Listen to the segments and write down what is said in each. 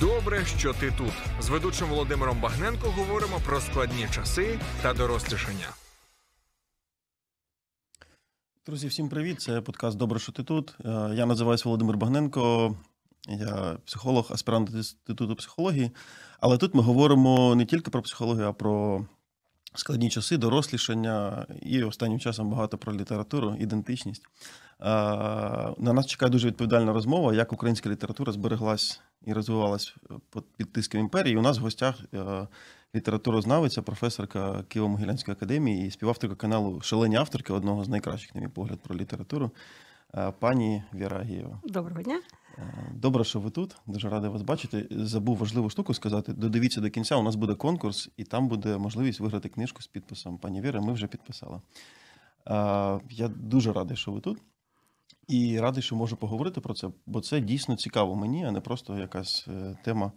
Добре, що ти тут. З ведучим Володимиром Багненко говоримо про складні часи та дорослішання. Друзі, всім привіт. Це подкаст «Добре, що ти тут». Я називаюся Володимир Багненко. Я психолог, аспірант Інституту психології. Але тут ми говоримо не тільки про психологію, а про складні часи, дорослішання і останнім часом багато про літературу, ідентичність. На нас чекає дуже відповідальна розмова, як українська література збереглась і розвивалась під тиском імперії. У нас в гостях літературознавиця, професорка Києво-Могилянської академії і співавторка каналу «Шалені авторки», одного з найкращих, на мій погляд, про літературу, пані Віра Агєєва. Доброго дня. Добре, що ви тут. Дуже радий вас бачити. Забув важливу штуку сказати. Додивіться до кінця, у нас буде конкурс, і там буде можливість виграти книжку з підписом пані Віри. Ми вже підписали. Я дуже радий, що ви тут. І радий, що можу поговорити про це, бо це дійсно цікаво мені, а не просто якась тема.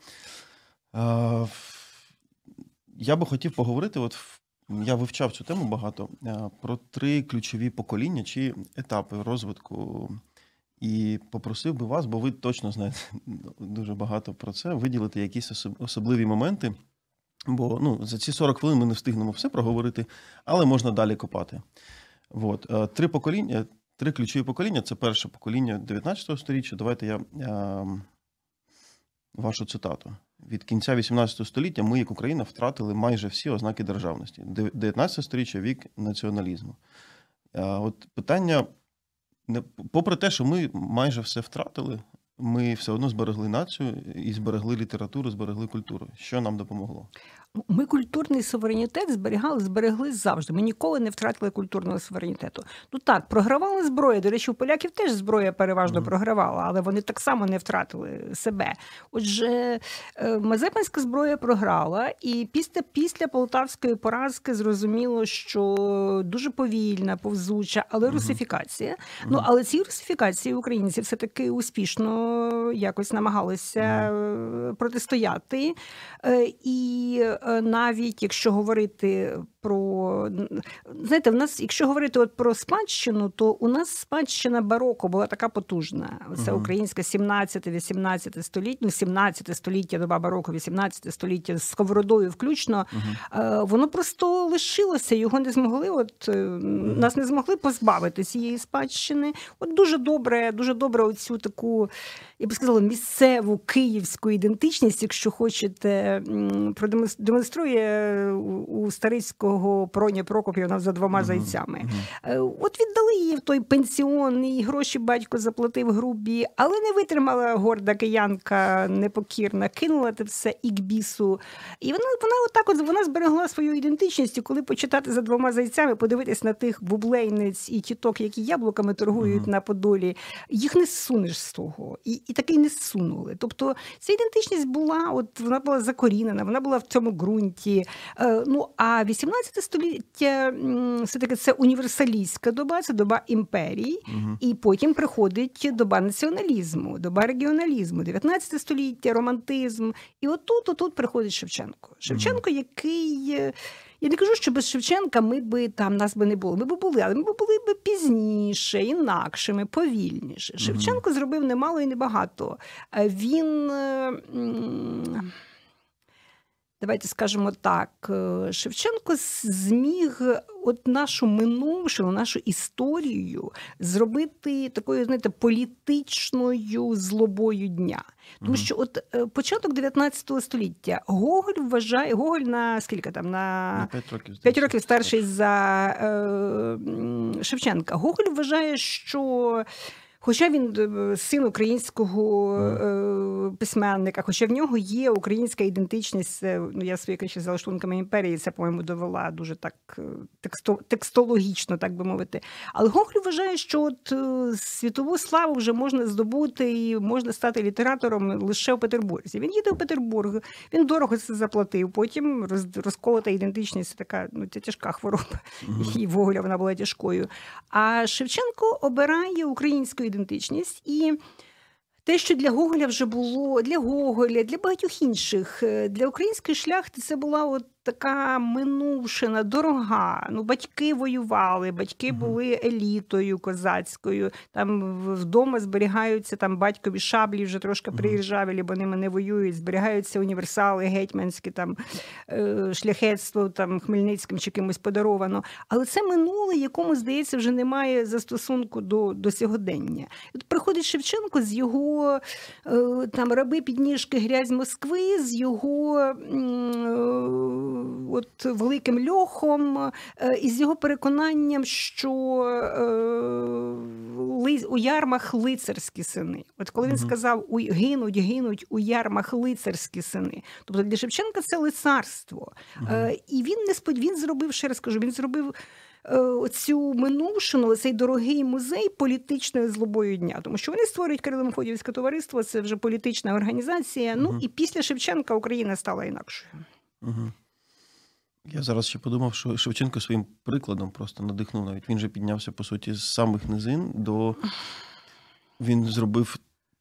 Я би хотів поговорити, от я вивчав цю тему багато, про три ключові покоління чи етапи розвитку. І попросив би вас, бо ви точно знаєте дуже багато про це, виділити якісь особливі моменти. Бо за ці 40 хвилин ми не встигнемо все проговорити, але можна далі копати. От. Три ключові покоління. Це перше покоління 19 століття. Давайте я вашу цитату. Від кінця 18 століття ми, як Україна, втратили майже всі ознаки державності. 19 століття – вік націоналізму. От питання, попри те, що ми майже все втратили, ми все одно зберегли націю і зберегли літературу, зберегли культуру. Що нам допомогло? Ми культурний суверенітет зберегли завжди. Ми ніколи не втратили культурного суверенітету. Ну так, програвали зброю. До речі, у поляків теж зброя переважно програвала, але вони так само не втратили себе. Отже, Мазепанська зброя програла, і після полтавської поразки зрозуміло, що дуже повільна, повзуча, але русифікація. Але ці русифікації українці все-таки успішно якось намагалися протистояти. І навіть якщо говорити про, знаєте, в нас, якщо говорити от про спадщину, то у нас спадщина бароко була така потужна. Це українська 17-18 століття, 17 століття, доба бароко, 18 століття, з Сковородою включно, воно просто лишилося, його не змогли, нас не змогли позбавити цієї спадщини. От дуже добре оцю таку, я б сказала, місцеву київську ідентичність, якщо хочете, продемонструє у Старицького Проня Прокоп'я «Нас за двома зайцями». От віддали її в той пенсіон, і гроші батько заплатив грубі, але не витримала горда киянка, непокірна, кинула це все і к бісу. І вона зберегла свою ідентичність, і коли почитати «За двома зайцями», подивитись на тих бублейниць і тіток, які яблуками торгують на Подолі, їх не зсунеш з того. І таки не зсунули. Тобто ця ідентичність була, вона була закорінена, вона була в цьому ґрунті. Ну, а 18 століття все-таки це універсалістська доба, це доба імперії, і потім приходить доба націоналізму, доба регіоналізму, 19 століття, романтизм. І отут приходить Шевченко. Шевченко, який... Я не кажу, що без Шевченка нас би не було. Ми б були, але ми б були б пізніше, інакшими, повільніше. Шевченко зробив немало і небагато. Він... Давайте скажемо так, Шевченко зміг нашу минувшину, нашу історію зробити такою, знаєте, політичною злобою дня. Тому що початок 19 століття Гоголь вважає, Гоголь на скільки там, на 5 років старший за Шевченка. Гоголь вважає, що... Хоча він син українського письменника, хоча в нього є українська ідентичність, я свої книжки за лаштунками імперії, це, по-моєму, довела дуже так текстологічно, так би мовити. Але Гоголь вважає, що світову славу вже можна здобути і можна стати літератором лише у Петербурзі. Він їде у Петербург, він дорого це заплатив, потім розколота ідентичність, така тяжка хвороба, і в Гоголя вона була тяжкою. А Шевченко обирає українську ідентичність, і те, що для Гоголя вже було, для Гоголя, для багатьох інших, для української шляхти це була така минувшина, дорога. Ну, батьки воювали, батьки були елітою козацькою. Там вдома зберігаються там батькові шаблі, вже трошки приїжджавілі, бо ними не воюють, зберігаються універсали гетьманські, там шляхетство там Хмельницьким чи кимось подаровано. Але це минуле, якому, здається, вже немає застосунку до сьогодення. От приходить Шевченко з його там раби підніжки грязь Москви, з його от великим льохом і з його переконанням, що у ярмах лицарські сини. От коли він сказав, гинуть у ярмах лицарські сини. Тобто для Шевченка це лицарство. І він зробив, ще раз кажу, він зробив оцю минувшину, цей дорогий музей політичною злобою дня. Тому що вони створюють Кирило-Мефодіївське товариство, це вже політична організація. Ну і після Шевченка Україна стала інакшою. Я зараз ще подумав, що Шевченко своїм прикладом просто надихнув навіть. Він же піднявся, по суті, з самих низин до... Він зробив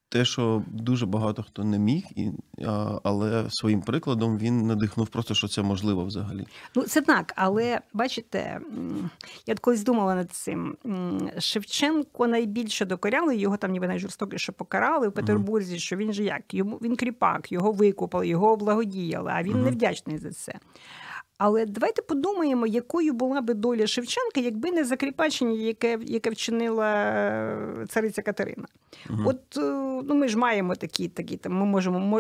те, що дуже багато хто не міг, але своїм прикладом він надихнув просто, що це можливо взагалі. Ну, це так, але, бачите, я колись думала над цим. Шевченко найбільше докоряли, його там ніби найжорстокіше покарали в Петербурзі, що він же як, він кріпак, його викупали, його облагодіяли, а він невдячний за це. Але давайте подумаємо, якою була би доля Шевченка, якби не закріпачення, яке вчинила цариця Катерина. От ну, ми ж маємо такі там, ми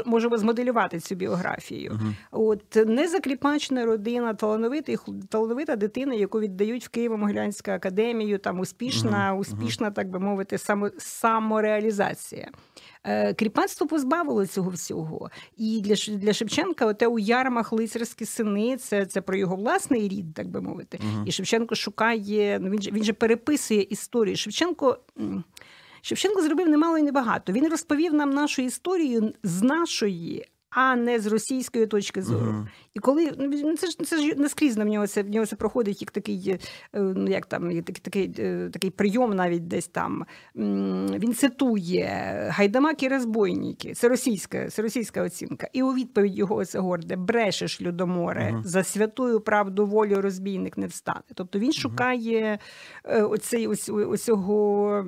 можемо змоделювати цю біографію. От незакріпачна родина, талановита дитина, яку віддають в Києво-Могилянську академію, там успішна, так би мовити, самореалізація. Кріпацтво позбавило цього всього. І для Шевченка оте у ярмах лицарські сини, це про його власний рід, так би мовити. І Шевченко шукає, ну, він же переписує історію. Шевченко зробив немало і небагато. Він розповів нам нашу історію з нашої, а не з російської точки зору. І коли, ну, це ж наскрізь в нього це проходить як такий прийом навіть десь там. Він цитує «Гайдамаки, розбойники». Це російська оцінка. І у відповідь його це горде: «Брешеш, людоморе, за святою правду волю розбійник не встане». Тобто він шукає оцього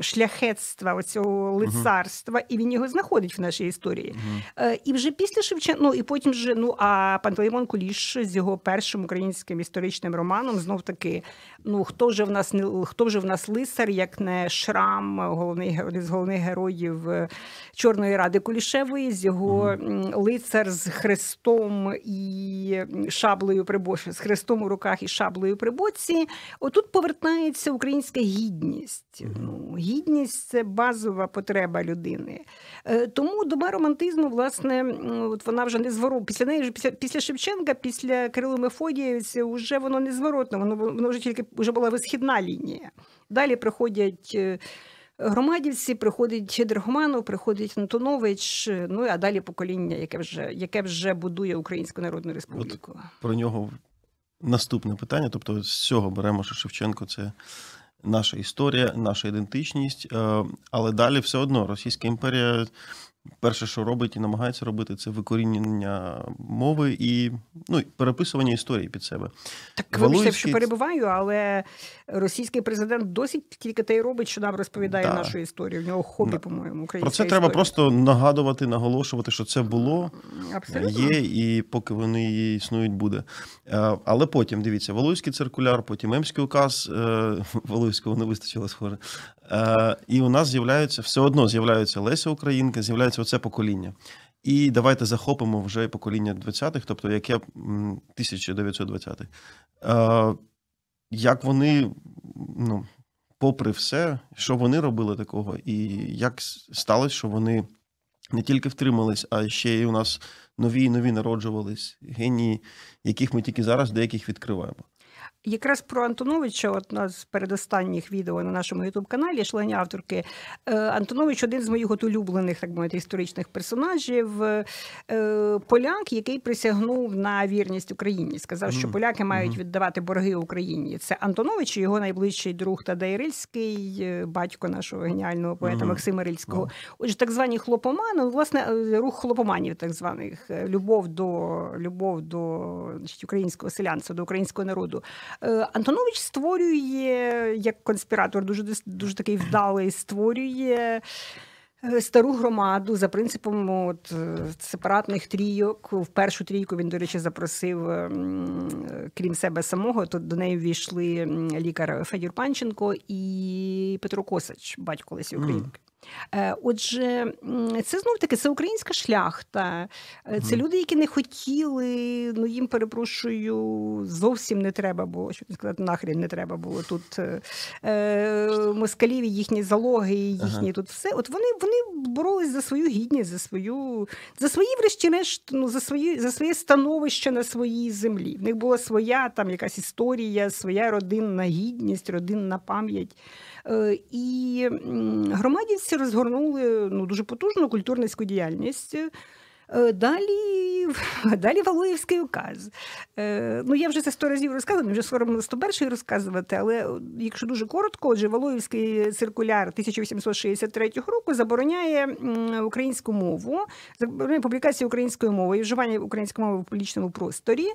шляхетства, оцього лицарства, і він його знаходить в нашій історії. І вже після Шевченка, ну і потім вже, ну а Пантелеймон Куліш з його першим українським історичним романом, знов таки, ну хто вже в нас лицар, як не Шрам, один з головних героїв Чорної Ради Кулішевої, з його лицар з хрестом і шаблею при боці, з хрестом у руках і шаблею при боці. Отут повертається українська гідність. Ну, гідність – це базова потреба людини. Тому доба романтизму, власне, от вона вже незворотна. Після Шевченка, після Кирило-Мефодіївця, вже воно незворотно, воно вже тільки була висхідна лінія. Далі приходять громадівці, приходить Драгоманов, приходить Антонович, ну а далі покоління, яке вже будує Українську Народну Республіку. От про нього наступне питання, тобто з цього беремо, що Шевченко – це наша історія, наша ідентичність, але далі все одно Російська імперія... Перше, що робить і намагається робити, це викорінення мови і, ну, переписування історії під себе. Так, вибачте, що перебуваю, але російський президент досить тільки те й робить, що нам розповідає нашу історію. В нього хобі, по-моєму, українська історія. Про це треба просто нагадувати, наголошувати, що це було, є і поки вони її існують буде. Але потім, дивіться, Валуєвський циркуляр, потім Емський указ, Валуєвського не вистачило, схоже. І у нас з'являються, все одно з'являються Леся Українка, з'являється оце покоління. І давайте захопимо вже покоління 20-х, тобто яке 1920-х. Як вони, ну, попри все, що вони робили такого? І як сталося, що вони не тільки втримались, а ще й у нас нові і нові народжувались генії, яких ми тільки зараз деяких відкриваємо? Якраз про Антоновича, от у нас з передостанніх відео на нашому YouTube-каналі «Шалені авторки», Антонович – один з моїх от улюблених, так мовити, історичних персонажів, поляк, який присягнув на вірність Україні. Сказав, що поляки мають віддавати борги Україні. Це Антонович, його найближчий друг Тадай Рильський, батько нашого геніального поета Максима Рильського. Отже, так звані хлопомани, власне, рух хлопоманів так званих, любов до українського селянства, до українського народу. Антонович створює, як конспіратор, дуже такий вдалий, створює стару громаду за принципом от, сепаратних трійок. В першу трійку він, до речі, запросив, крім себе самого, то до неї ввійшли лікар Федір Панченко і Петро Косач, батько Лесі Українки. Отже, це знов-таки, це українська шляхта, це люди, які не хотіли, ну їм, перепрошую, зовсім не треба було, що сказати, нахрін не треба було тут москалів, їхні залоги, їхні тут все. От вони боролись за свою гідність, за свої врешті-решт, ну, за своє становище на своїй землі. В них була своя там якась історія, своя родинна гідність, родинна пам'ять. І громадівці розгорнули, ну, дуже потужну культурницьку діяльність. Далі Валуєвський указ. Ну, я вже це 100 разів розказувала, вже скоро 101-й розказувати, але якщо дуже коротко, отже, Валуєвський циркуляр 1863 року забороняє українську мову, забороняє публікацію української мови і вживання української мови в публічному просторі.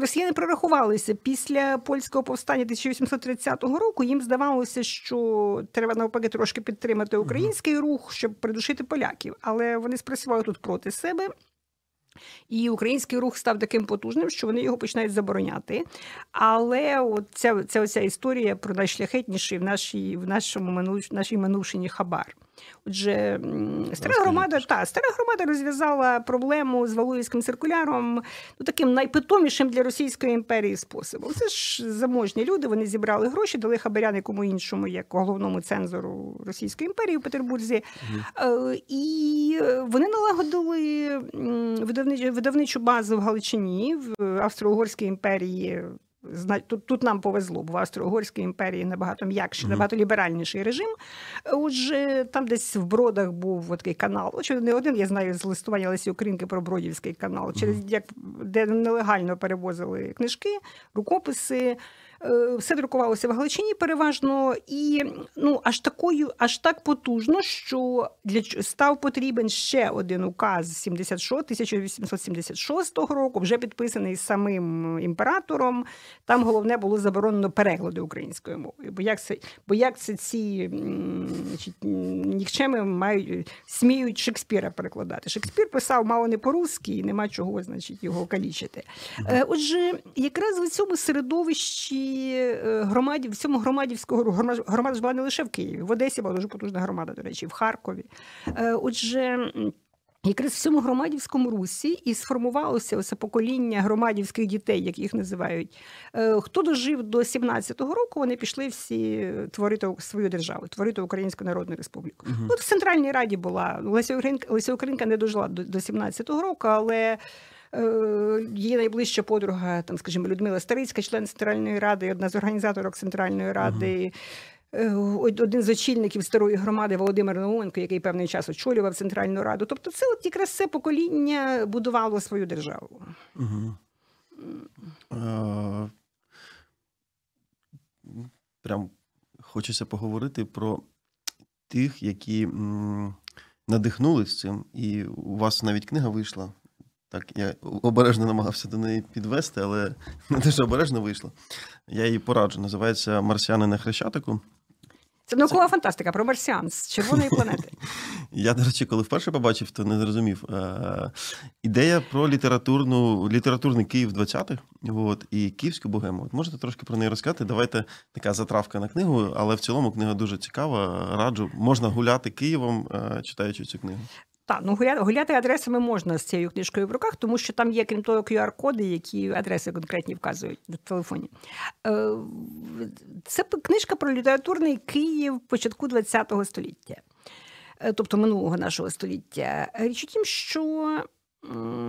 Росіяни прорахувалися. Після польського повстання 1830 року їм здавалося, що треба навпаки трошки підтримати український рух, щоб придушити поляків. Але вони спрацювали тут проти себе. І український рух став таким потужним, що вони його починають забороняти. Але от ця історія про найшляхетніший в нашій минувшині хабар. Отже, стара громада розв'язала проблему з Валуєвським циркуляром, ну, таким найпитомішим для Російської імперії способом. Це ж заможні люди, вони зібрали гроші, дали хабаря нікому іншому, як головному цензору Російської імперії у Петербурзі. І вони налагодили видавничу базу в Галичині, в Австро-Угорській імперії. Тут нам повезло, бо в Австро-Угорській імперії набагато м'якший, набагато ліберальніший режим. Отже, там десь в Бродах був такий канал, не один, я знаю з листування Лесі Українки про Бродівський канал, через де нелегально перевозили книжки, рукописи. Все друкувалося в Галичині переважно, і ну, аж так потужно, що став потрібен ще один указ 1876 року, вже підписаний самим імператором. Там головне було заборонено переклади українською мовою. Бо як це ці нікчеми сміють Шекспіра перекладати. Шекспір писав мало не по-русски, і нема чого, значить, його калічити. Отже, якраз в цьому середовищі громада ж була не лише в Києві, в Одесі була дуже потужна громада, до речі, в Харкові. Отже, якраз в цьому громадівському русі і сформувалося це покоління громадівських дітей, як їх називають. Хто дожив до 17-го року, вони пішли всі творити свою державу, творити Українську Народну Республіку. От в Центральній Раді була. Леся Українка не дожила до 17-го року, але... Її найближча подруга, там, скажімо, Людмила Старицька, член Центральної Ради, одна з організаторок Центральної Ради, один з очільників старої громади Володимир Науменко, який певний час очолював Центральну Раду. Тобто це от якраз це покоління будувало свою державу. Прям хочеться поговорити про тих, які надихнули з цим, і у вас навіть книга вийшла. Так, я обережно намагався до неї підвести, але не дуже обережно вийшло. Я її пораджу. Називається «Марсіани на Хрещатику». Це наукова фантастика про марсіан з червоної планети. Я, до речі, коли вперше побачив, то не зрозумів. Ідея про літературний Київ 20-х і київську богему. От можете трошки про неї розказати? Давайте така затравка на книгу, але в цілому книга дуже цікава. Раджу. Можна гуляти Києвом, читаючи цю книгу. Так, ну гуляти адресами можна з цією книжкою в руках, тому що там є, крім того, QR-коди, які адреси конкретні вказують в телефоні. Це книжка про літературний Київ початку ХХ століття, тобто минулого нашого століття. Річ у тім, що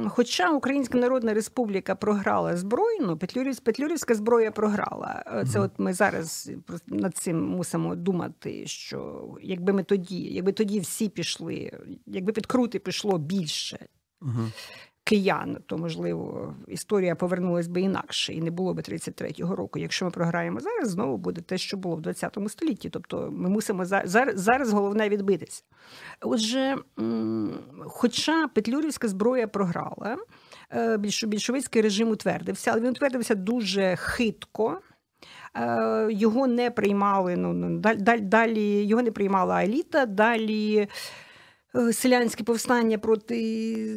Хоча Українська Народна Республіка програла збройну, Петлюрівська зброя програла. Це от ми зараз над цим мусимо думати, що якби ми тоді, всі пішли, якби під крути пішло більше киян, то, можливо, історія повернулась би інакше, і не було би 33-го року. Якщо ми програємо зараз, знову буде те, що було в 20 столітті. Тобто ми мусимо зараз головне відбитися. Отже, хоча петлюрівська зброя програла, більшовицький режим утвердився, але він утвердився дуже хитко. Його не приймали, далі його не приймала еліта, далі селянське повстання проти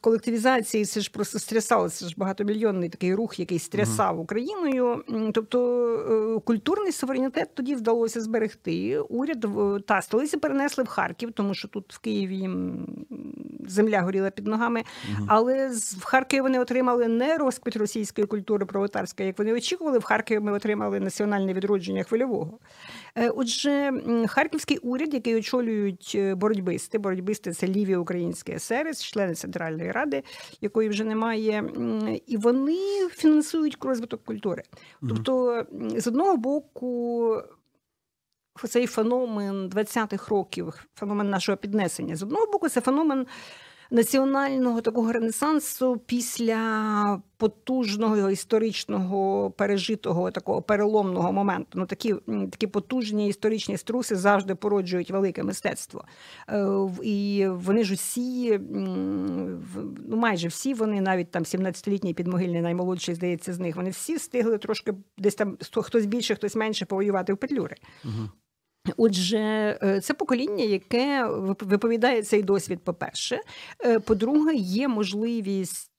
колективізації, це ж просто стрясало, це ж багатомільйонний такий рух, який стрясав Україною. Тобто культурний суверенітет тоді вдалося зберегти. Уряд та столицю перенесли в Харків, тому що тут в Києві земля горіла під ногами. Але в Харкові вони отримали не розквіт російської культури пролетарської, як вони очікували. В Харкові ми отримали національне відродження Хвильового. Отже, харківський уряд, який очолює боротьбисти. Боротьбисти – це ліві українські есери, члени Центральної Ради, якої вже немає. І вони фінансують розвиток культури. Тобто, з одного боку, цей феномен 20-х років, феномен нашого піднесення, з одного боку, це феномен національного такого ренесансу після потужного історичного пережитого такого переломного моменту. Ну, такі потужні історичні струси завжди породжують велике мистецтво. І вони ж усі, ну майже всі вони, навіть там 17-літній Підмогильний, наймолодший, здається, з них, вони всі встигли трошки, десь там хтось більше, хтось менше, повоювати в Петлюри. Отже, це покоління, яке виповідає цей досвід, по-перше. По-друге, є можливість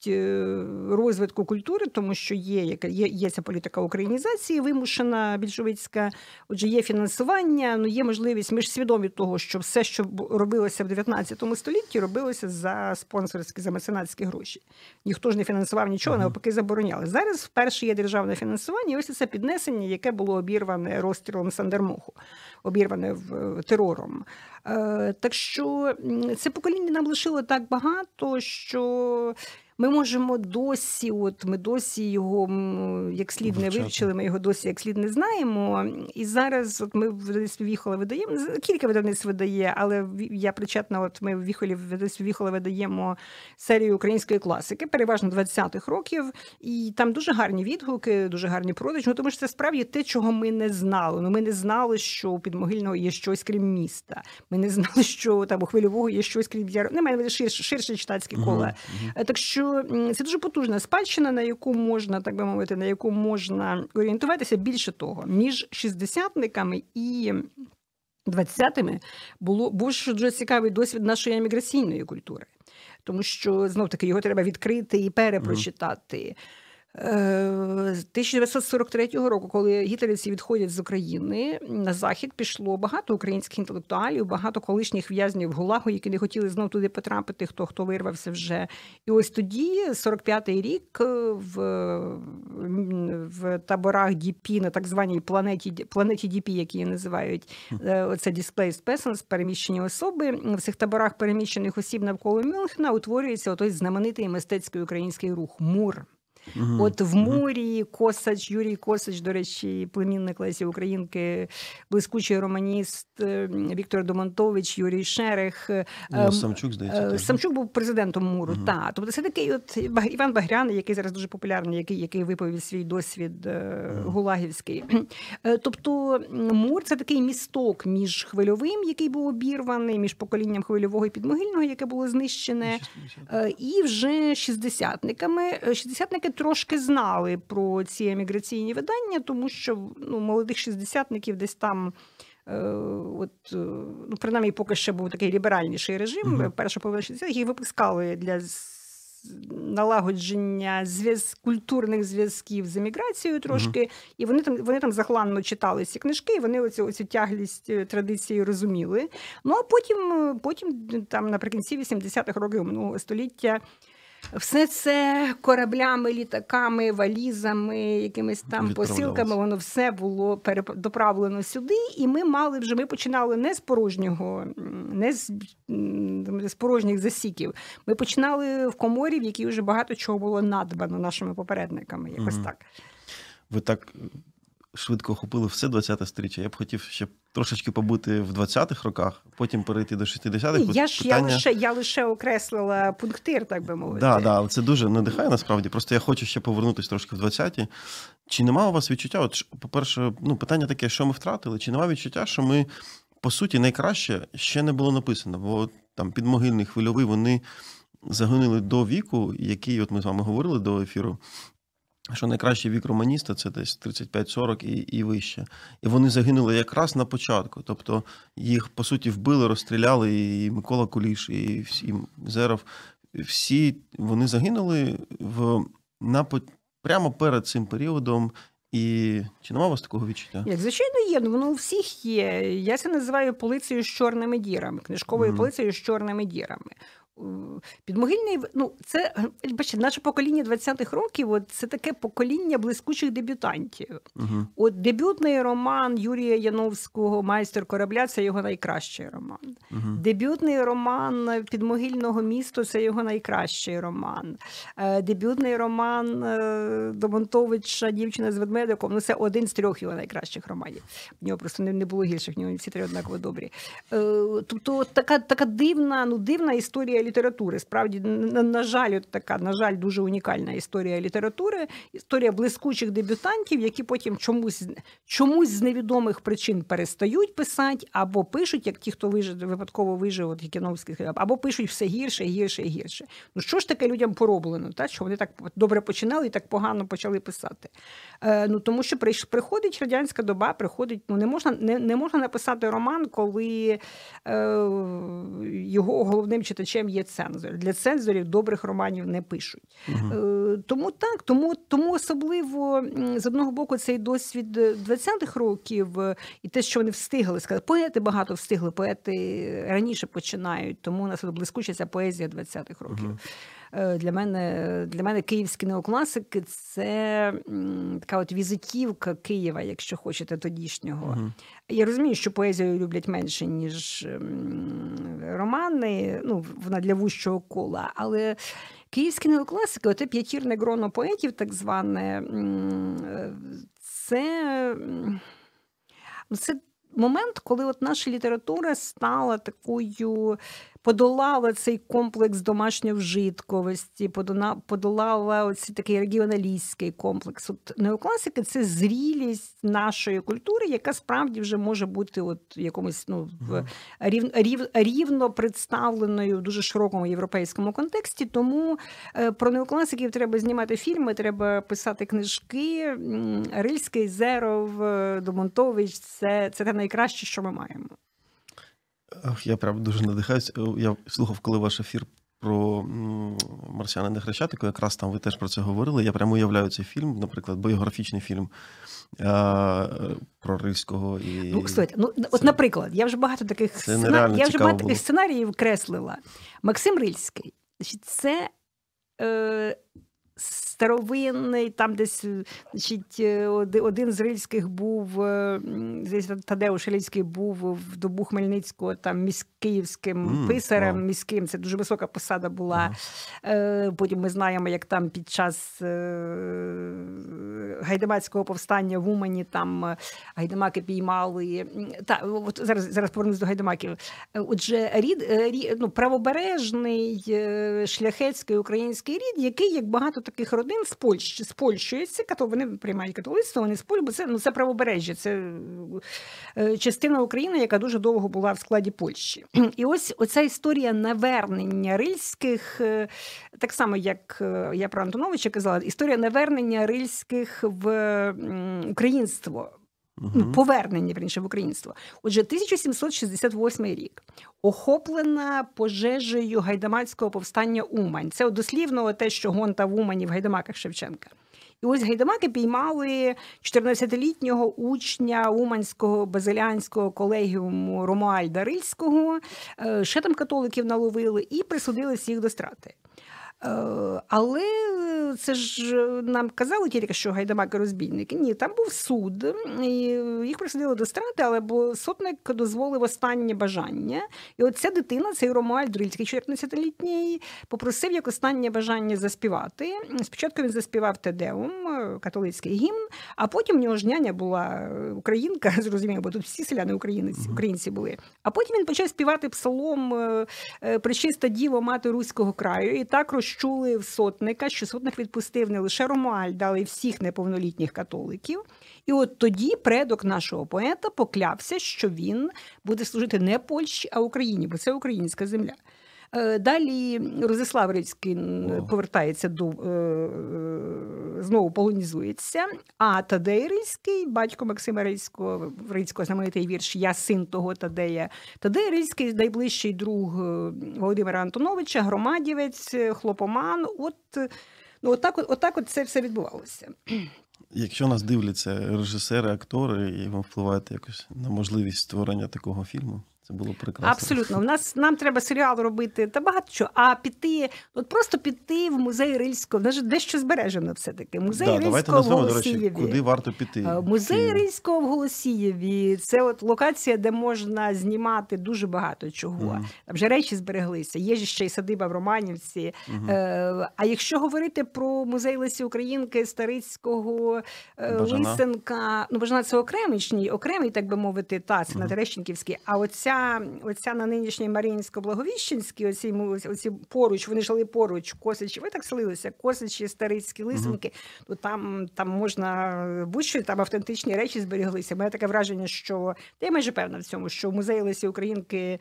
розвитку культури, тому що є ця політика українізації вимушена, більшовицька. Отже, є фінансування, але є можливість, ми ж свідомі того, що все, що робилося в 19 столітті, робилося за спонсорські, за меценатські гроші. Ніхто ж не фінансував нічого, навпаки забороняли. Зараз вперше є державне фінансування, і ось це піднесення, яке було обірване розстрілом Сандармоху, обірване терором. Так що це покоління нам лишило так багато, що ми можемо досі, от ми досі його як слід не вивчили, ми його досі як слід не знаємо. І зараз от ми в видавництві Віхола видаємо, кілька видавництв видає, але я причетна, от ми в видавництві Віхола видаємо серію української класики, переважно 20-х років, і там дуже гарні відгуки, дуже гарні продажі, тому що це справді те, чого ми не знали. Ну, ми не знали, що у Підмогильного є щось крім міста. Ми не знали, що там у Хвильового є щось крім яру. Немає ширше читацькі кола. Так що це дуже потужна спадщина, на яку можна, так би мовити, на яку можна орієнтуватися. Більше того, між шістдесятниками і 20-ми був дуже цікавий досвід нашої еміграційної культури. Тому що, знов-таки, його треба відкрити і перепрочитати. 1943 року, коли гітлерівці відходять з України, на Захід пішло багато українських інтелектуалів, багато колишніх в'язнів ГУЛАГу, які не хотіли знов туди потрапити, хто вирвався вже. І ось тоді, 45-й рік, в таборах ДІПІ, на так званій планеті ДІПІ, які її називають, це Displaced Persons, переміщені особи, в цих таборах переміщених осіб навколо Мюнхена утворюється той знаменитий мистецький український рух МУР. От в МУРі Косач, Юрій Косач, до речі, племінник Лесі Українки, блискучий романіст, Віктор Домонтович, Юрій Шерех. Самчук, здається. Самчук був президентом МУРу, так. Тобто це такий от Іван Багряний, який зараз дуже популярний, який виповів свій досвід гулагівський. Тобто МУР – це такий місток між Хвильовим, який був обірваний, між поколінням Хвильового і Підмогильного, яке було знищене, і вже шістдесятниками. Шістдесятники трошки знали про ці еміграційні видання, тому що молодих шістдесятників десь там, принаймні поки ще був такий ліберальніший режим, перша половина 60-х, їх випускали для налагодження культурних зв'язків з еміграцією трошки, і вони там захланно читали ці книжки, і вони оцю тяглість традиції розуміли. Ну а потім, там наприкінці 80-х років минулого століття, Все це кораблями, літаками, валізами, якимись там посилками, воно все було доправлено сюди, і ми мали вже, ми починали не з порожнього, не з порожніх засіків. Ми починали в коморі, в якій вже багато чого було надбано нашими попередниками, якось так. Ви так швидко охопили все 20-те сторіччя. Я б хотів ще трошечки побути в 20-х роках, потім перейти до 60-х. Я лише окреслила пунктир, так би мовити. Так, да, але це дуже надихає насправді. Просто я хочу ще повернутися трошки в 20-ті. Чи нема у вас відчуття, от, по-перше, ну, питання таке, що ми втратили, чи нема відчуття, що ми, по суті, найкраще ще не було написано, бо там Підмогильний, Хвильовий, вони загинули до віку, який, от ми з вами говорили до ефіру, що найкращий вік романіста – це десь 35-40 і вище. І вони загинули якраз на початку. Тобто їх, по суті, вбили, розстріляли, і Микола Куліш, і Зеров. Всі вони загинули прямо перед цим періодом. І чи нема у вас такого відчуття? Як, звичайно, є. Ну, воно у всіх є. Я це називаю полицею з чорними дірами, книжковою полицею з чорними дірами. Підмогильний, ну, це, бачите, наше покоління 20-х років, от, це таке покоління блискучих дебютантів. От дебютний роман Юрія Яновського «Майстер корабля» – це його найкращий роман. Дебютний роман Підмогильного «Місто» – це його найкращий роман. Дебютний роман Домонтовича «Дівчина з ведмедиком», ну, це один з трьох його найкращих романів. У нього просто не було гірших, у нього всі три однаково добрі. Тобто така дивна, ну, дивна історія літератури. Справді, на жаль, така, на жаль, дуже унікальна історія літератури, історія блискучих дебютантів, які потім чомусь з невідомих причин перестають писати, або пишуть, як ті, хто випадково вижив від Яновських, або пишуть все гірше, гірше, гірше. Ну що ж таке людям пороблено, та? Що вони так добре починали і так погано почали писати? Ну тому що приходить радянська доба, приходить, ну не можна написати роман, коли його головним читачем є цензор. Для цензорів добрих романів не пишуть. Тому так, тому особливо, з одного боку, цей досвід 20-х років і те, що вони встигли сказати. Поети багато встигли, поети раніше починають, тому у нас блискуча ця поезія 20-х років. Для мене київські неокласики – це така от візитівка Києва, якщо хочете, тодішнього. Я розумію, що поезію люблять менше, ніж романи, ну, вона для вужчого кола, але київські неокласики, оте п'ятірне гроно поетів, так зване, це момент, коли от наша література стала такою, подолала цей комплекс домашньовжитковості, подолала оцей такий регіоналістський комплекс. От неокласики – це зрілість нашої культури, яка справді вже може бути от якомусь, ну, рівно представленою в дуже широкому європейському контексті. Тому про неокласиків треба знімати фільми, треба писати книжки. Рильський, Зеров, Домонтович – це те найкраще, що ми маємо. Я прям дуже надихаюсь. Я слухав, коли ваш ефір про «Марсіани на Хрещатику», якраз там ви теж про це говорили. Я прямо уявляю цей фільм, наприклад, біографічний фільм про Рильського. І... Ну, слухайте, ну, от, наприклад, я вже багато таких сценаріїв креслила. Максим Рильський. Це... старовинний, там десь, значить, один з Рильських був, Тадеуш Рильський був в добу Хмельницького там київським писарем, міським, це дуже висока посада була. Потім ми знаємо, як там під час гайдамацького повстання в Умані там гайдамаки піймали. От зараз повернусь до гайдамаків. Отже, правобережний шляхетський український рід, який, як багато таких родин, спольщується, вони приймають католицтво, вони спольщуються, бо це правобережжя, це частина України, яка дуже довго була в складі Польщі. І ось оця історія навернення Рильських, так само, як я про Антоновича казала, історія навернення Рильських в українство, повернення, вірніше, в українство. Отже, 1768 рік. Охоплена пожежею гайдамацького повстання Умань. Це дослівно те, що гонта в Умані в гайдамаках Шевченка. І ось гайдамаки піймали 14-літнього учня Уманського базилянського колегіуму Ромуальда Рильського, ще там католиків наловили і присудили всіх до страти. Але це ж нам казали тільки, що гайдамаки розбійники. Ні, там був суд, і їх присудили до страти, але сотник дозволив останнє бажання. І от ця дитина, цей Ромуальд Рильський, 14-літній, попросив як останнє бажання заспівати. Спочатку він заспівав Тедеум, католицький гімн, а потім у нього ж няня була українка, зрозуміло, бо тут всі селяни українці були. А потім він почав співати псалом «Пречиста діво, мати Руського краю», і так розчули в сотника, що сотник відпустив не лише Ромуальда, але й всіх неповнолітніх католиків. І от тоді предок нашого поета поклявся, що він буде служити не Польщі, а Україні, бо це українська земля. Далі Розіслав Рильський повертається до, знову полонізується, а Тадей Рильський, батько Максима Рильського, знаменитий вірш «Я син того Тадея». Тадей Рильський, найближчий друг Володимира Антоновича, громадівець, хлопоман. Отак це все відбувалося. Якщо нас дивляться режисери, актори, і вам впливають якось на можливість створення такого фільму? Це було прекрасно. Абсолютно. Нам треба серіал робити та багато чого, а просто піти в музей Рильського, дещо збережено все-таки. Музей Рильського в Голосієві. Куди варто піти? Музей Рильського в Голосієві. Це от локація, де можна знімати дуже багато чого. Там вже речі збереглися. Є ще й садиба в Романівці. А якщо говорити про музей Лесі Українки, Старицького, Бажана. Лисенка, Бажана це окремий, так би мовити, це на Терещенківській, а оця на нинішній Мар'їнсько-Благовіщенській, оці поруч, вони жили поруч, Косичі, ви так селилися, Косичі, Старицькі, Лисенки, то там можна будь-що, там автентичні речі зберіглися. У мене таке враження, що, я майже певна в цьому, що в музеї Лесі Українки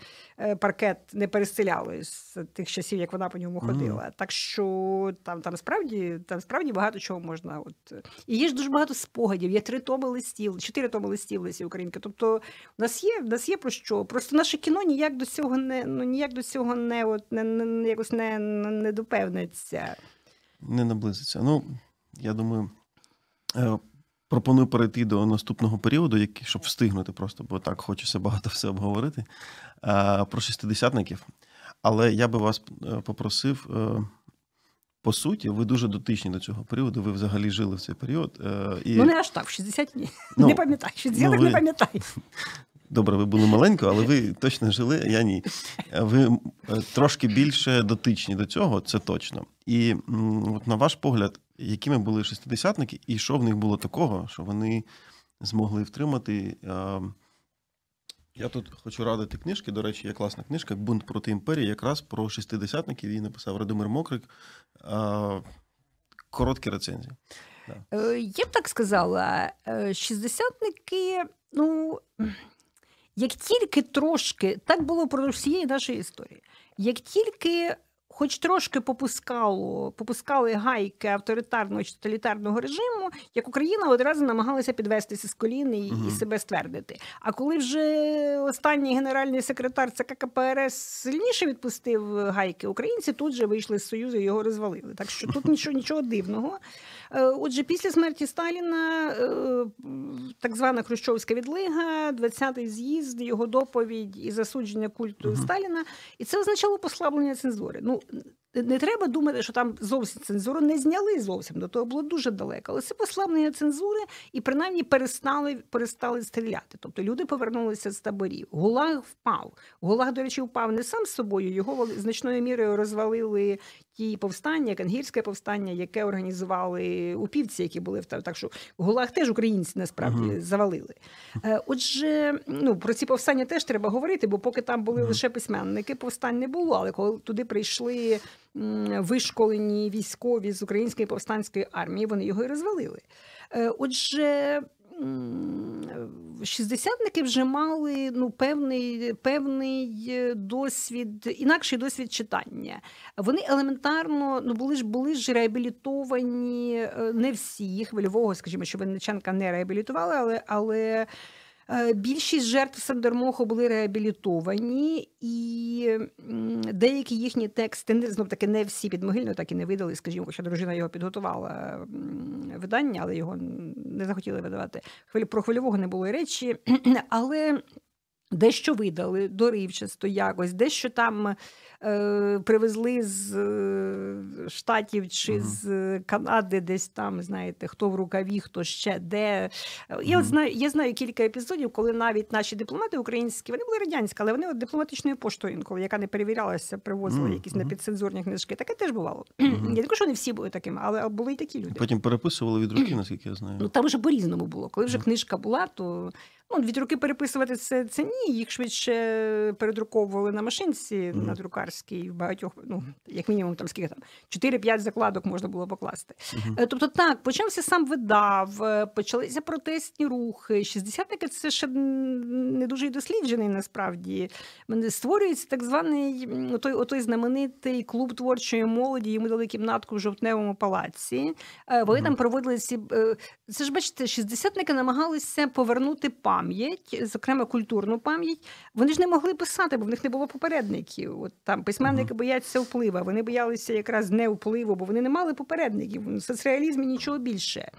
паркет не переселяли з тих часів, як вона по ньому ходила. Так що там справді багато чого можна. І є ж дуже багато спогадів, є 4 томи листів Лесі Українки. Тобто у нас є про що. Просто наше кіно ніяк до цього не допевниться. Не наблизиться. Я думаю, пропоную перейти до наступного періоду, щоб встигнути просто, бо так хочеться багато все обговорити, про шістдесятників. Але я би вас попросив, по суті, ви дуже дотичні до цього періоду, ви взагалі жили в цей період. Не аж так, в 60 днів. Не пам'ятаю, 60-х не пам'ятаю. Добре, ви були маленько, але ви точно жили, я ні. Ви трошки більше дотичні до цього, це точно. І от на ваш погляд, якими були шістдесятники, і що в них було такого, що вони змогли втримати? Я тут хочу радити книжки, до речі, є класна книжка «Бунт проти імперії», якраз про шістдесятників, її написав Радомир Мокрик. Короткі рецензії. Я б так сказала, шістдесятники, як тільки трошки, так було впродовж всієї нашої історії, як тільки хоч трошки попускали гайки авторитарного чи тоталітарного режиму, як Україна одразу намагалася підвестися з колін і себе ствердити. А коли вже останній генеральний секретар ЦК КПРС сильніше відпустив гайки, українці тут же вийшли з Союзу і його розвалили. Так що тут нічого дивного. Отже, після смерті Сталіна так звана Хрущовська відлига, 20-й з'їзд, його доповідь і засудження культу Сталіна. І це означало послаблення цензури. Не треба думати, що там зовсім цензуру не зняли зовсім, до того було дуже далеко. Але це послаблення цензури і принаймні перестали стріляти. Тобто люди повернулися з таборів. ГУЛАГ впав. ГУЛАГ, до речі, впав не сам з собою, його значною мірою розвалили ті повстання, кангірське повстання, яке організували упівці, які були в таборі. Так що ГУЛАГ теж українці насправді завалили. Отже, про ці повстання теж треба говорити, бо поки там були лише письменники, повстань не було. Але коли туди прийшли вишколені військові з Української повстанської армії, вони його і розвалили. Отже, шістдесятники вже мали певний досвід, інакший досвід читання. Вони елементарно були ж реабілітовані, не всі, Хвильового, скажімо, що Винниченка не реабілітували, але більшість жертв Сандармоху були реабілітовані, і деякі їхні тексти, знов-таки не всі, Підмогильного так і не видали, скажімо, хоча дружина його підготувала видання, але його не захотіли видавати. Про Хвильового не було речі, але Дещо видали, доривчасто якось, дещо там привезли з Штатів чи з Канади, десь там, знаєте, хто в рукаві, хто ще, де. Я знаю кілька епізодів, коли навіть наші дипломати українські, вони були радянські, але вони от дипломатичною поштою інколи, яка не перевірялася, привозила якісь напідцензурні книжки. Таке теж бувало. Я не кажу, що не всі були такими, але були і такі люди. Потім переписували від руки, наскільки я знаю. Ну, там вже по-різному було. Коли вже книжка була, то... Ну, від руки переписувати це ні, їх швидше передруковували на машинці, на друкарській, в багатьох, ну, як мінімум, там, скільки там, 4-5 закладок можна було покласти. Тобто так, почався сам видав, почалися протестні рухи. Шістдесятники – це ще не дуже і досліджений, насправді. Створюється так званий, отой знаменитий клуб творчої молоді, йому дали кімнатку в Жовтневому палаці. Вони там проводили ці... Це ж, бачите, шістдесятники намагалися повернути пам'ять, зокрема культурну пам'ять. Вони ж не могли писати, бо в них не було попередників. От там письменники бояться впливу, вони боялися якраз не впливу, бо вони не мали попередників. В соцреалізмі нічого більше.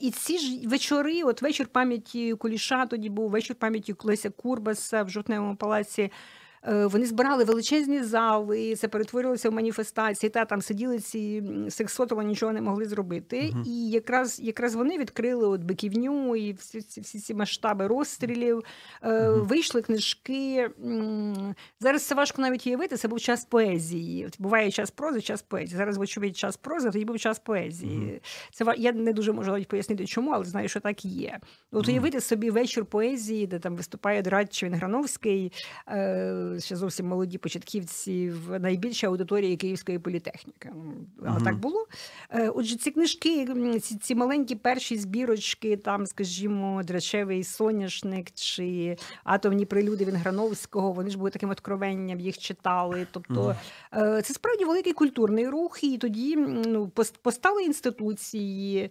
І ці ж вечори, от вечір пам'яті Куліша тоді був, вечір пам'яті Леся Курбаса в Жовтневому палаці. Вони збирали величезні зали, це перетворилося в маніфестації, та там сиділи ці сексотова, нічого не могли зробити. І якраз вони відкрили от Биківню і всі ці масштаби розстрілів. Вийшли книжки. Зараз це важко навіть уявити, це був час поезії. От буває час прози, час поезії. Зараз, вочевидь, час прози, тоді був час поезії. Це, я не дуже можу навіть пояснити, чому, але знаю, що так є. От уявити собі вечір поезії, де там виступає Драч чи Вінграновський, ще зовсім молоді початківці в найбільшій аудиторії Київської політехніки. А так було. Отже, ці книжки, ці маленькі перші збірочки, там, скажімо, Драчевий соняшник чи атомні прелюди Вінграновського, вони ж були таким откровенням, їх читали. Тобто це справді великий культурний рух, і тоді постали інституції,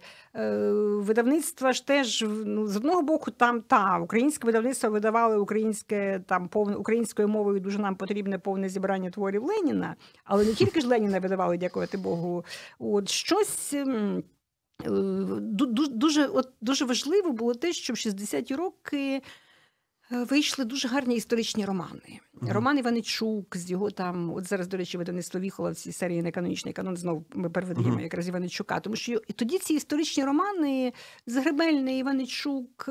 видавництва ж теж, з одного боку, там, українське видавництво видавали українське, там, українською мовою, дуже нам потрібне повне зібрання творів Леніна, але не тільки ж Леніна видавали, дякувати Богу. От щось дуже важливо було те, що в 60-ті роки вийшли дуже гарні історичні романи. Роман Іваничук з його там, от зараз, до речі, видавництво Віхола в цій серії «Неканонічний канон», знову ми переведемо якраз Іваничука, тому що тоді ці історичні романи, Загребельний, Іваничук,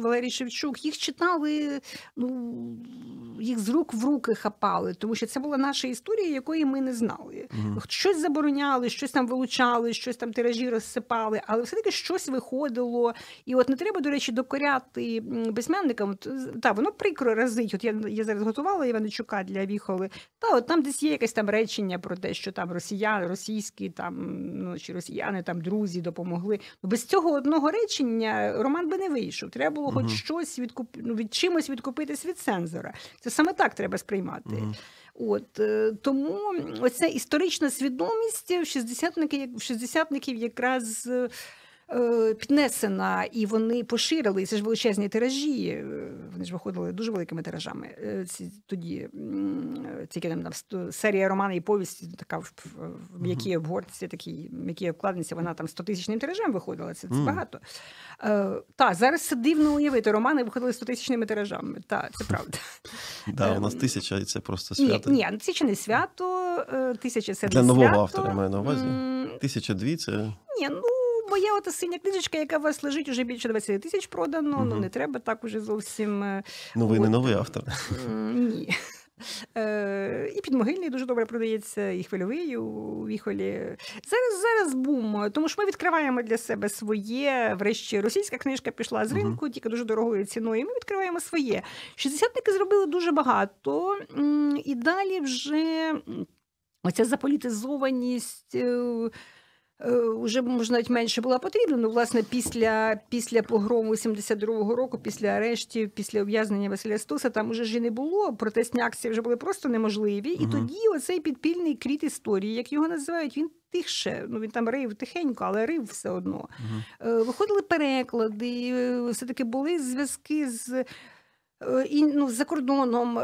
Валерій Шевчук, їх читали, ну, їх з рук в руки хапали, тому що це була наша історія, якої ми не знали. Щось забороняли, щось там вилучали, щось там тиражі розсипали, але все-таки щось виходило. І от не треба, до речі, докоряти письменникам, та, воно прикро разить, от я зараз готувала Іваничука для Віхоли, та от там десь є якесь там речення про те, що там росіяни, російські там, ну, чи росіяни, там друзі допомогли. Без цього одного речення роман би не вийшов. Треба було хоч щось від чимось відкупитись від цензора. Це саме так треба сприймати. От, тому оця історична свідомість шістдесятників якраз піднесена, і вони поширили, це ж величезні тиражі, вони ж виходили дуже великими тиражами. Тоді тільки там серія романів і повісті, така в м'якій обгортці, такій м'якій обкладинці, вона там 100-тисячним тиражем виходила, це багато. Та, зараз це дивно уявити, романи виходили 100-тисячними тиражами, та, це правда. Да, у нас 1000, і це просто свято. Ні, 1000 не свято, 1000 це не свято. Для нового автора, маю на увазі. 1002 це... Ні, ну, моя ота синя книжечка, яка у вас лежить, уже більше 20 000 продано, ну не треба так уже зовсім. Ну ви не новий автор. Ні. І Підмогильний дуже добре продається, і Хвильовий у Віхолі. Зараз бум, тому що ми відкриваємо для себе своє. Врешті російська книжка пішла з ринку, тільки дуже дорогою ціною, і ми відкриваємо своє. Шістдесятники зробили дуже багато, і далі вже оця заполітизованість... Уже, може, навіть менше була потрібна, ну, власне, після погрому 72-го року, після арештів, після ув'язнення Василя Стуса, там уже ж і не було, протестні акції вже були просто неможливі, і тоді оцей підпільний кріт історії, як його називають, він тихше, ну, він там рив тихенько, але рив все одно. Виходили переклади, все-таки були зв'язки з... за кордоном,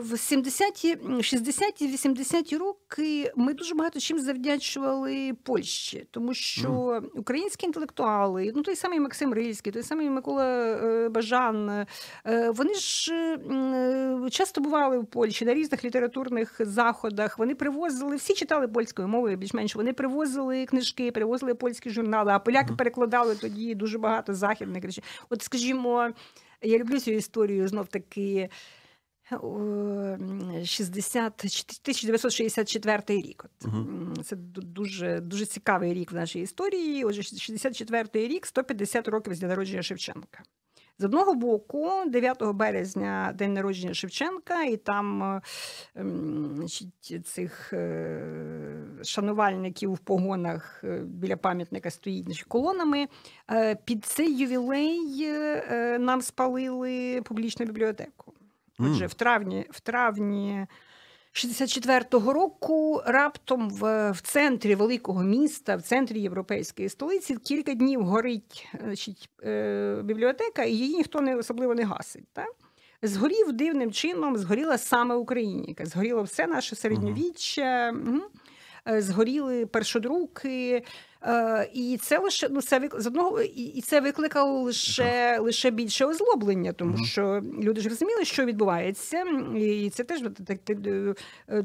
в 60-80-ті роки ми дуже багато чим завдячували Польщі, тому що українські інтелектуали, той самий Максим Рильський, той самий Микола Бажан, вони ж часто бували в Польщі на різних літературних заходах, вони привозили, всі читали польською мовою більш-менш, вони привозили книжки, привозили польські журнали, а поляки перекладали тоді дуже багато західних речей. От, скажімо, я люблю цю історію, знов-таки, 1964 рік. Це дуже цікавий рік в нашій історії. Отже, 1964 рік, 150 років з дня народження Шевченка. З одного боку, 9 березня день народження Шевченка, і там цих шанувальників в погонах біля пам'ятника стоїть колонами. Під цей ювілей нам спалили публічну бібліотеку. Отже, в травні 64-го року раптом в центрі великого міста, в центрі європейської столиці, кілька днів горить бібліотека, і її ніхто особливо не гасить. Так? Згорів дивним чином, згоріла саме Україніка, згоріло все наше середньовіччя, згоріли першодруки. І це лише це викликало лише більше озлоблення, тому що люди ж розуміли, що відбувається, і це теж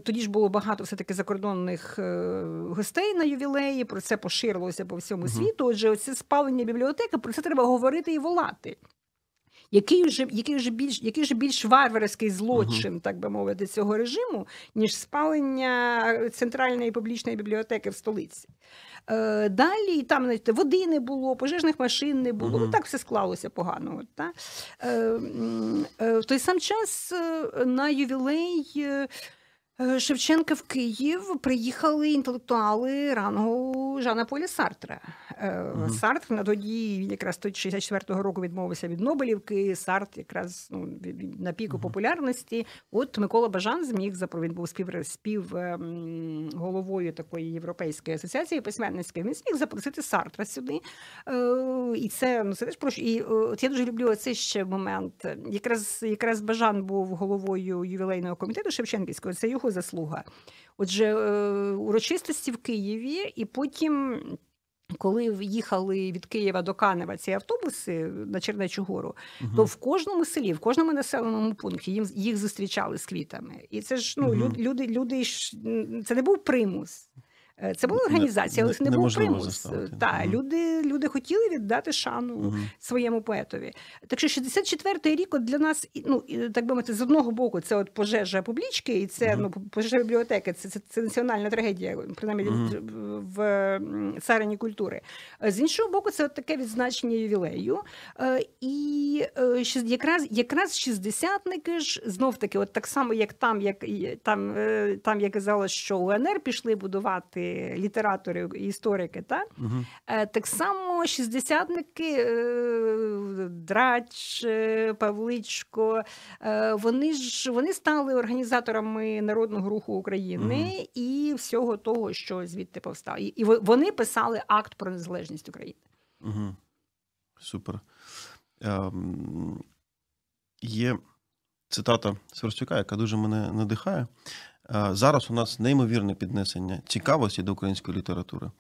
тоді ж було багато все-таки закордонних гостей на ювілеї. Про це поширилося по всьому світу. Отже, оце спалення бібліотеки, про це треба говорити і волати. Який вже більш варварський злочин, так би мовити, цього режиму, ніж спалення центральної публічної бібліотеки в столиці. Далі там води не було, пожежних машин не було, так все склалося погано. Та? В той сам час на ювілей Шевченка в Київ приїхали інтелектуали рангу Жана-Поля Сартра. Сартр на тоді, він якраз 64-го року відмовився від Нобелівки, Сартр якраз на піку популярності. От Микола Бажан зміг, він був співголовою такої європейської асоціації письменницької, він зміг запросити Сартра сюди. І це, це теж прошу. І от я дуже люблю оцей ще момент. Якраз Бажан був головою ювілейного комітету Шевченківського, це його заслуга. Отже, урочистості в Києві, і потім, коли їхали від Києва до Канева ці автобуси на Чернечу гору, то в кожному селі, в кожному населеному пункті їх зустрічали з квітами. І це ж люди, це не був примус. Це була організація, але це не був примус. Так, люди хотіли віддати шану своєму поетові. Так що 64-й рік от для нас, так би мовити, з одного боку, це от пожежа публічки, і це пожежа бібліотеки, це національна трагедія, принаймні в царині культури. З іншого боку, це от таке відзначення ювілею. І якраз шістдесятники ж, знов-таки, от так само, як там я казала, що УНР пішли будувати літератори і історики, так? Так само шістдесятники, Драч, Павличко, вони стали організаторами Народного руху України і всього того, що звідти повстало. І вони писали акт про незалежність України. Супер. Є цитата Сверстюка, яка дуже мене надихає. Зараз у нас неймовірне піднесення цікавості до української літератури.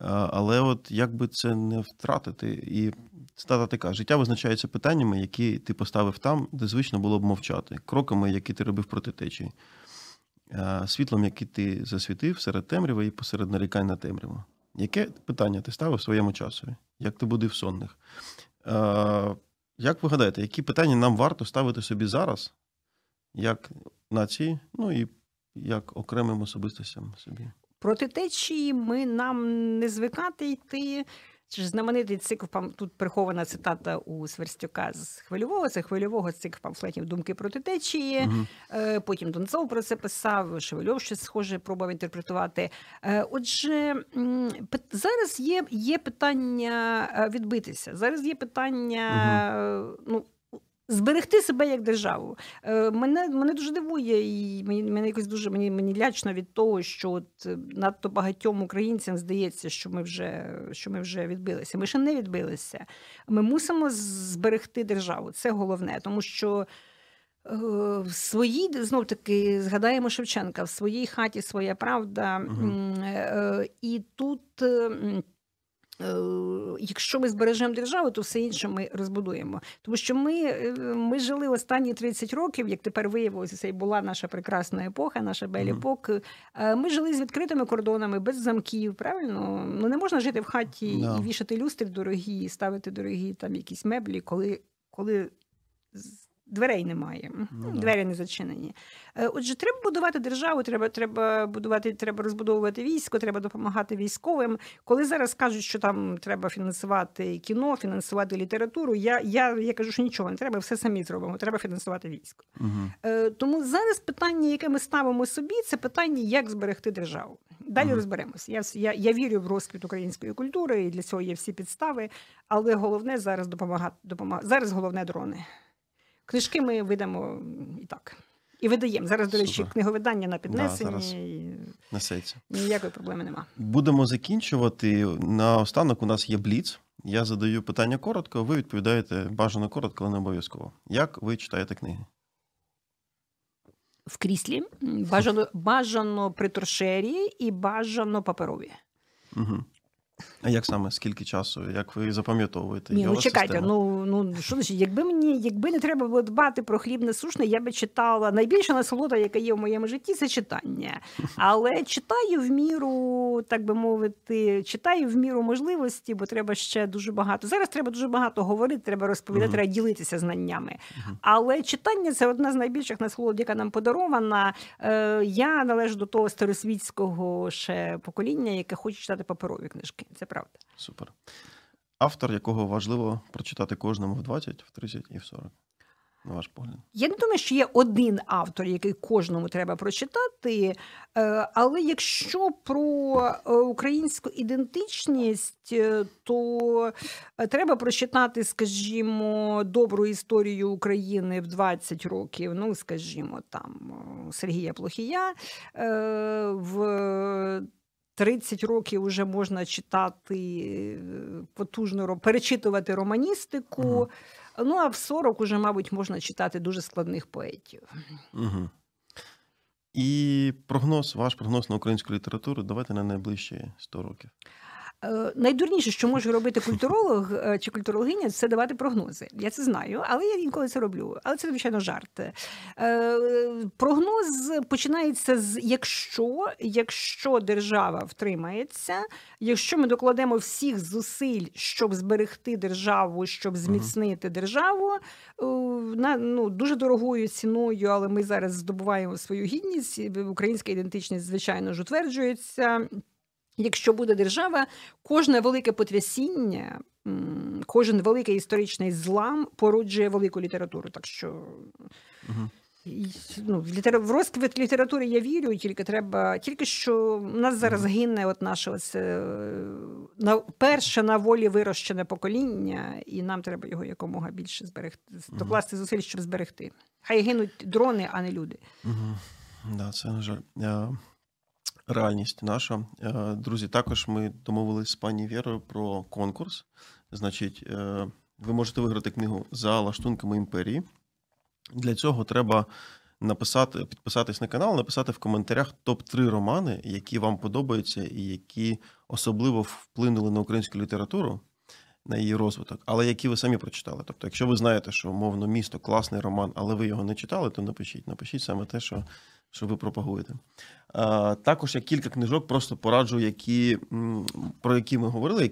Але от як би це не втратити? І цитата така: життя визначається питаннями, які ти поставив там, де звично було б мовчати, кроками, які ти робив проти течії, світлом, які ти засвітив серед темряви і посеред нарікань на темряву. Яке питання ти ставив своєму часові? Як ти будив сонних? Як ви гадаєте, які питання нам варто ставити собі зараз, як нації, і як окремим особистостям собі? Проти течії нам не звикати йти. Це ж знаменитий цикл, тут прихована цитата у Сверстюка з Хвильового, це Хвильового цикл памфлетів «Думки проти течії», потім Донцов про це писав, Шевельов щось схоже пробував інтерпретувати. Отже, зараз є питання відбитися, зараз є питання, зберегти себе як державу. Мене дуже дивує, і мені лячно від того, що от надто багатьом українцям здається, що ми вже відбилися. Ми ще не відбилися. Ми мусимо зберегти державу. Це головне, тому що В своїй, знов таки, згадаємо Шевченка, в своїй хаті своя правда. І тут, якщо ми збережемо державу, то все інше ми розбудуємо. Тому що ми жили останні 30 років, як тепер виявилося, це і була наша прекрасна епоха, наша бель-епок. Ми жили з відкритими кордонами, без замків, правильно? Ну, не можна жити в хаті і вішати люстри дорогі, ставити дорогі там якісь меблі, коли дверей немає, двері не зачинені. Отже, треба будувати державу, треба розбудовувати військо, треба допомагати військовим. Коли зараз кажуть, що там треба фінансувати кіно, фінансувати літературу, я кажу, що нічого не треба, все самі зробимо, треба фінансувати військо. Тому зараз питання, яке ми ставимо собі, це питання, як зберегти державу. Далі розберемося. Я вірю в розквіт української культури, і для цього є всі підстави, але головне зараз допомагати. Зараз головне дрони. Книжки ми видамо і так. І видаємо. Зараз, до речі, книговидання на піднесенні. Да, ніякої проблеми нема. Будемо закінчувати. Наостанок у нас є бліц. Я задаю питання коротко, ви відповідаєте бажано коротко, але не обов'язково. Як ви читаєте книги? В кріслі. Бажано при торшері і бажано паперові. Угу. А як саме? Скільки часу? Як ви запам'ятовуєте? Ні, ну чекайте, ну що значить, якби не треба було дбати про хліб насушний, я би читала. Найбільша насолода, яка є в моєму житті, це читання. Але читаю в міру, так би мовити, читаю в міру можливості, бо треба ще дуже багато. Зараз треба дуже багато говорити, треба розповідати, треба ділитися знаннями. Але читання – це одна з найбільших насолод, яка нам подарована. Я належу до того старосвітського ще покоління, яке хоче читати паперові книжки. Це правда. Супер. Автор, якого важливо прочитати кожному в 20, в 30 і в 40, на ваш погляд? Я не думаю, що є один автор, який кожному треба прочитати, але якщо про українську ідентичність, то треба прочитати, скажімо, добру історію України в 20 років, ну, скажімо, там, Сергія Плохія, в 30 років вже можна читати потужно, перечитувати романістику. Ну, а в 40 уже, мабуть, можна читати дуже складних поетів. І прогноз, ваш прогноз на українську літературу давайте на найближчі 100 років. Найдурніше, що може робити культуролог чи культурологиня, це давати прогнози. Я це знаю, але я інколи це роблю. Але це, звичайно, жарт. Прогноз починається з якщо держава втримається, якщо ми докладемо всіх зусиль, щоб зберегти державу, щоб зміцнити державу, дуже дорогою ціною, але ми зараз здобуваємо свою гідність, українська ідентичність, звичайно ж, утверджується. Якщо буде держава, кожне велике потрясіння, кожен великий історичний злам породжує велику літературу. Так що в розквіт літератури я вірю, тільки що в нас зараз гине от наше перше на волі вирощене покоління, і нам треба його якомога більше зберегти, докласти зусиль, щоб зберегти. Хай гинуть дрони, а не люди. Так, це, на жаль, реальність наша. Друзі, також ми домовились з пані Вірою про конкурс. Значить, ви можете виграти книгу «За лаштунками імперії». Для цього треба підписатись на канал, написати в коментарях топ-3 романи, які вам подобаються і які особливо вплинули на українську літературу, на її розвиток, але які ви самі прочитали. Тобто, якщо ви знаєте, що, умовно, «Місто» – класний роман, але ви його не читали, то напишіть саме те, що ви пропагуєте. Також я кілька книжок просто пораджу, про які ми говорили,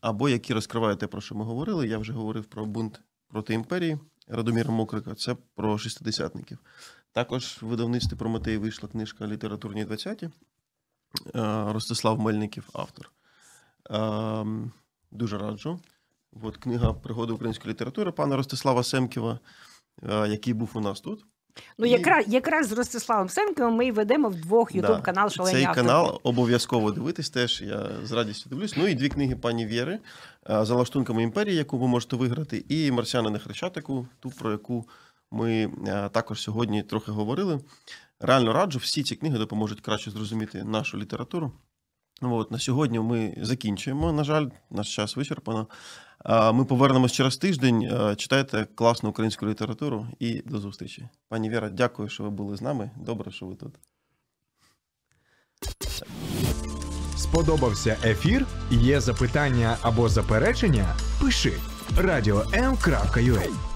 або які розкривають те, про що ми говорили. Я вже говорив про «Бунт проти імперії» Радоміра Мокрика, це про шістдесятників. Також в видавництві «Прометей» вийшла книжка «Літературні 20-ті», Ростислав Мельників, автор. Дуже раджу. От книга «Пригоди української літератури» пана Ростислава Семківа, який був у нас тут. Ну, якраз з Ростиславом Семківим ми ведемо вдвох ютуб-канал «Шалені авторки». Цей канал обов'язково дивитись теж, я з радістю дивлюсь. Ну і 2 книги пані Вєри «За лаштунками імперії», яку ви можете виграти, і «Марсіани на Хрещатику», ту, про яку ми також сьогодні трохи говорили. Реально раджу, всі ці книги допоможуть краще зрозуміти нашу літературу. На сьогодні ми закінчуємо, на жаль, наш час вичерпано. Ми повернемось через тиждень. Читайте класну українську літературу і до зустрічі. Пані Віра, дякую, що ви були з нами. Добре, що ви тут. Сподобався ефір? Є запитання або заперечення? Пиши radio.m.ua